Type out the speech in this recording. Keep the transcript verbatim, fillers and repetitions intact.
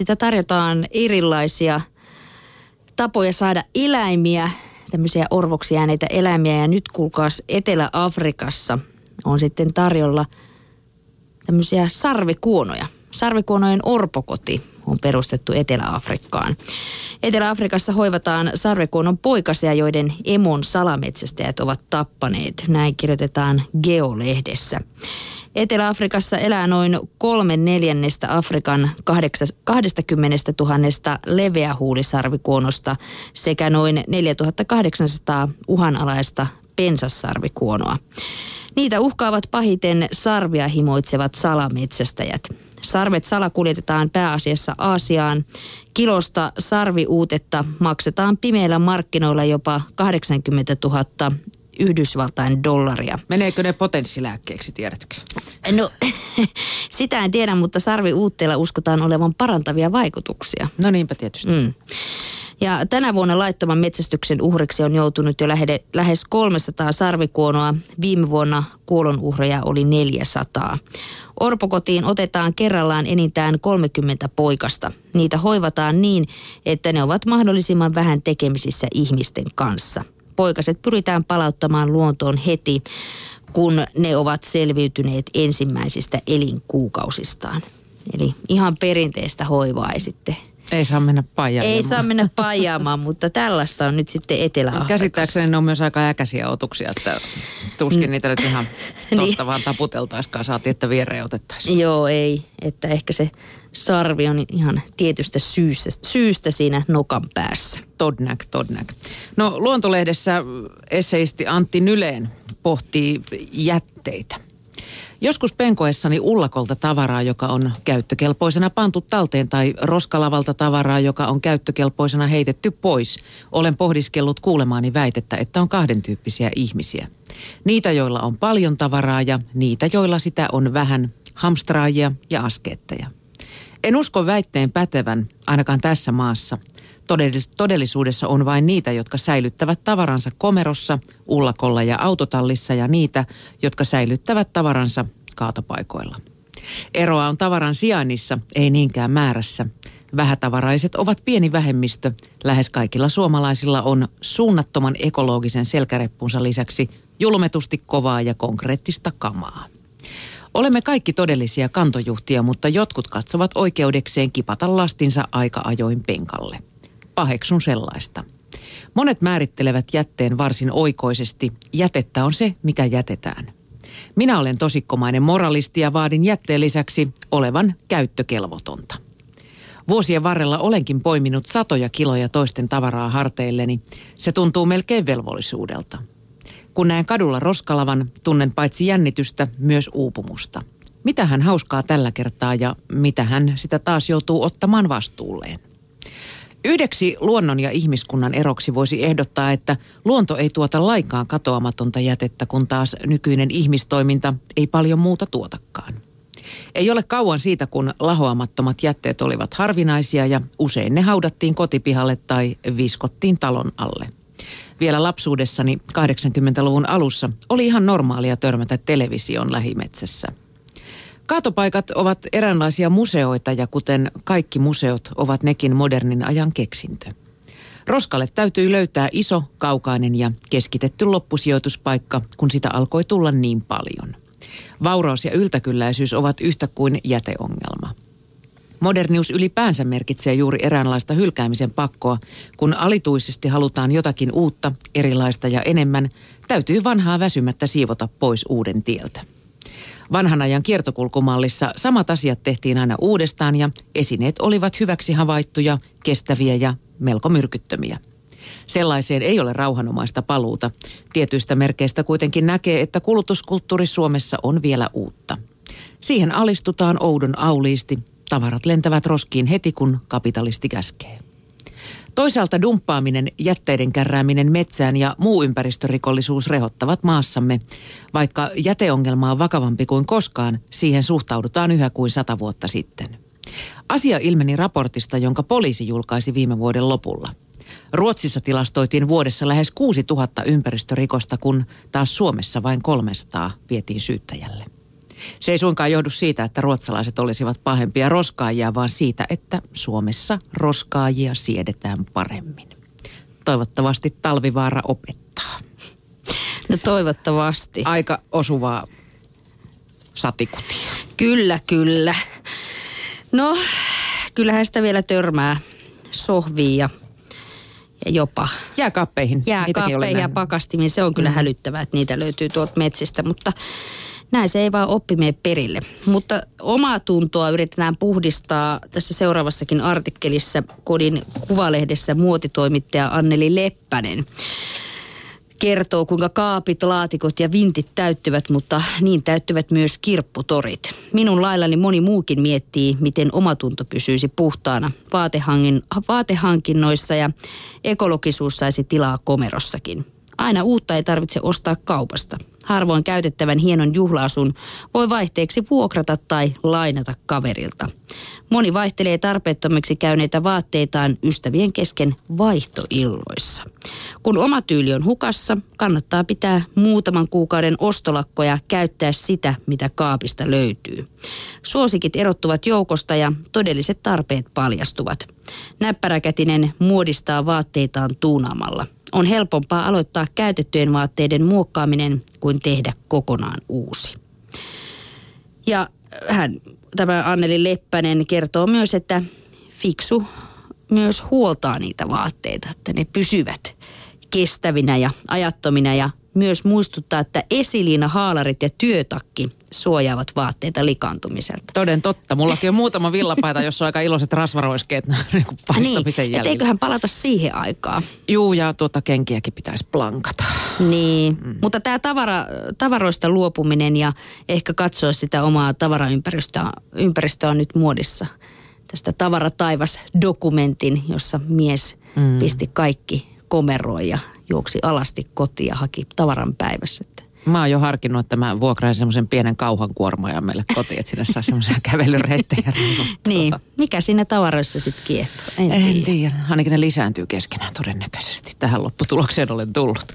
sitä tarjotaan erilaisia tapoja saada eläimiä, tämmöisiä orvoksi jääneitä eläimiä. Ja nyt kuulkaas Etelä-Afrikassa on sitten tarjolla tämmöisiä sarvikuonoja. Sarvikuonojen orpokoti on perustettu Etelä-Afrikkaan. Etelä-Afrikassa hoivataan sarvikuonon poikasia, joiden emon salametsästäjät ovat tappaneet. Näin kirjoitetaan Geo-lehdessä. Etelä-Afrikassa elää noin kolmen neljännestä Afrikan kaksikymmentätuhatta leveähuulisarvikuonosta sekä noin neljätuhattakahdeksansataa uhanalaista pensassarvikuonoa. Niitä uhkaavat pahiten sarvia himoitsevat salametsästäjät. Sarvet salakuljetetaan pääasiassa Aasiaan. Kilosta sarviuutetta maksetaan pimeillä markkinoilla jopa kahdeksankymmentätuhatta Yhdysvaltain dollaria. Meneekö ne potenssilääkkeeksi, tiedätkö? No, sitä en tiedä, mutta sarviuutteella uskotaan olevan parantavia vaikutuksia. No niinpä tietysti. Mm. Ja tänä vuonna laittoman metsästyksen uhriksi on joutunut jo lähes kolmesataa sarvikuonoa. Viime vuonna kuolonuhreja oli neljäsataa. Orpokotiin otetaan kerrallaan enintään kolmekymmentä poikasta. Niitä hoivataan niin, että ne ovat mahdollisimman vähän tekemisissä ihmisten kanssa. Poikaset pyritään palauttamaan luontoon heti, kun ne ovat selviytyneet ensimmäisistä elinkuukausistaan. Eli ihan perinteistä hoivaa ei sitten. Ei saa mennä paijaamaan. Ei saa mennä paijaamaan, mutta tällaista on nyt sitten Etelä-Afrikassa. Käsittääkseni ne on myös aika äkäisiä otuksia, että tuskin niitä nyt ihan tuosta vaan taputeltaisikaan, saatiin, että viereen otettaisiin. Joo, ei. Että ehkä se sarvi on ihan tietystä syystä, syystä siinä nokan päässä. Todnäk, todnäk. No Luontolehdessä esseisti Antti Nyleen pohtii jätteitä. Joskus penkoessani ullakolta tavaraa, joka on käyttökelpoisena pantu talteen, tai roskalavalta tavaraa, joka on käyttökelpoisena heitetty pois, olen pohdiskellut kuulemaani väitettä, että on kahden tyyppisiä ihmisiä. Niitä, joilla on paljon tavaraa, ja niitä, joilla sitä on vähän, hamstraajia ja askeetteja. En usko väitteen pätevän, ainakaan tässä maassa. Todellisuudessa on vain niitä, jotka säilyttävät tavaransa komerossa, ullakolla ja autotallissa, ja niitä, jotka säilyttävät tavaransa kaatopaikoilla. Eroa on tavaran sijainnissa, ei niinkään määrässä. Vähätavaraiset ovat pieni vähemmistö. Lähes kaikilla suomalaisilla on suunnattoman ekologisen selkäreppunsa lisäksi julmetusti kovaa ja konkreettista kamaa. Olemme kaikki todellisia kantojuhtia, mutta jotkut katsovat oikeudekseen kipata lastinsa aika ajoin penkalle. Paheksun sellaista. Monet määrittelevät jätteen varsin oikoisesti. Jätettä on se, mikä jätetään. Minä olen tosikkomainen moralisti ja vaadin jätteen lisäksi olevan käyttökelvotonta. Vuosien varrella olenkin poiminut satoja kiloja toisten tavaraa harteilleni. Se tuntuu melkein velvollisuudelta. Kun näen kadulla roskalavan, tunnen paitsi jännitystä, myös uupumusta. Mitähän hauskaa tällä kertaa ja mitähän sitä taas joutuu ottamaan vastuulleen. Yhdeksi luonnon ja ihmiskunnan eroksi voisi ehdottaa, että luonto ei tuota lainkaan katoamatonta jätettä, kun taas nykyinen ihmistoiminta ei paljon muuta tuotakaan. Ei ole kauan siitä, kun lahoamattomat jätteet olivat harvinaisia ja usein ne haudattiin kotipihalle tai viskottiin talon alle. Vielä lapsuudessani kahdeksankymmentäluvun alussa oli ihan normaalia törmätä television lähimetsässä. Kaatopaikat ovat eräänlaisia museoita ja kuten kaikki museot ovat nekin modernin ajan keksintö. Roskalle täytyy löytää iso, kaukainen ja keskitetty loppusijoituspaikka, kun sitä alkoi tulla niin paljon. Vauraus ja yltäkylläisyys ovat yhtä kuin jäteongelma. Modernius ylipäänsä merkitsee juuri eräänlaista hylkäämisen pakkoa. Kun alituisesti halutaan jotakin uutta, erilaista ja enemmän, täytyy vanhaa väsymättä siivota pois uuden tieltä. Vanhan ajan kiertokulkumallissa samat asiat tehtiin aina uudestaan ja esineet olivat hyväksi havaittuja, kestäviä ja melko myrkyttömiä. Sellaiseen ei ole rauhanomaista paluuta. Tietyistä merkeistä kuitenkin näkee, että kulutuskulttuuri Suomessa on vielä uutta. Siihen alistutaan oudon auliisti. Tavarat lentävät roskiin heti, kun kapitalisti käskee. Toisaalta dumppaaminen, jätteiden kärrääminen metsään ja muu ympäristörikollisuus rehottavat maassamme. Vaikka jäteongelma on vakavampi kuin koskaan, siihen suhtaudutaan yhä kuin sata vuotta sitten. Asia ilmeni raportista, jonka poliisi julkaisi viime vuoden lopulla. Ruotsissa tilastoitiin vuodessa lähes kuusituhatta ympäristörikosta, kun taas Suomessa vain kolmesataa vietiin syyttäjälle. Se ei suinkaan johdu siitä, että ruotsalaiset olisivat pahempia roskaajia, vaan siitä, että Suomessa roskaajia siedetään paremmin. Toivottavasti Talvivaara opettaa. No toivottavasti. Aika osuvaa satikutia. Kyllä, kyllä. No, kyllähän sitä vielä törmää sohviin ja, ja jopa. Jääkaappeihin. Jääkaappeihin ja pakastimiin. Se on kyllä mm. hälyttävää, että niitä löytyy tuolta metsistä, mutta näin se ei vaan oppi mene perille. Mutta omaa tuntoa yritetään puhdistaa tässä seuraavassakin artikkelissa Kodin Kuvalehdessä muotitoimittaja Anneli Leppänen. Kertoo, kuinka kaapit, laatikot ja vintit täyttyvät, mutta niin täyttyvät myös kirpputorit. Minun laillani moni muukin miettii, miten omatunto pysyisi puhtaana vaatehankinnoissa ja ekologisuus saisi tilaa komerossakin. Aina uutta ei tarvitse ostaa kaupasta. Harvoin käytettävän hienon juhlaasun voi vaihteeksi vuokrata tai lainata kaverilta. Moni vaihtelee tarpeettomiksi käyneitä vaatteitaan ystävien kesken vaihtoilloissa. Kun oma tyyli on hukassa, kannattaa pitää muutaman kuukauden ostolakkoja käyttää sitä, mitä kaapista löytyy. Suosikit erottuvat joukosta ja todelliset tarpeet paljastuvat. Näppäräkätinen muodistaa vaatteitaan tuunaamalla. On helpompaa aloittaa käytettyjen vaatteiden muokkaaminen kuin tehdä kokonaan uusi. Ja hän, tämä Anneli Leppänen kertoo myös, että fiksu myös huoltaa niitä vaatteita, että ne pysyvät kestävinä ja ajattomina ja myös muistuttaa, että esiliina, haalarit ja työtakki suojaavat vaatteita likaantumiselta. Toden totta. Mullakin on muutama villapaita, jossa on aika iloiset rasvaroiskeet paistamisen niin, jäljellä. Eiköhän palata siihen aikaan. Juu, ja tuota kenkiäkin pitäisi plankata. Niin, mm. mutta tämä tavara, tavaroista luopuminen ja ehkä katsoa sitä omaa tavaraympäristöä ympäristöä on nyt muodissa. Tästä Tavara-taivas-dokumentin, jossa mies mm. pisti kaikki komeroon ja juoksi alasti kotiin ja haki tavaran päivässä. Mä oon jo harkinnut, että mä vuokraisin semmoisen pienen kauhankuormaajan meille kotiin, että sinne saa semmoisia kävelyreittejä. Niin, mikä siinä tavaroissa sitten kiehtoo? En, en tiedä. tiedä. Ainakin ne lisääntyy keskenään todennäköisesti. Tähän lopputulokseen olen tullut.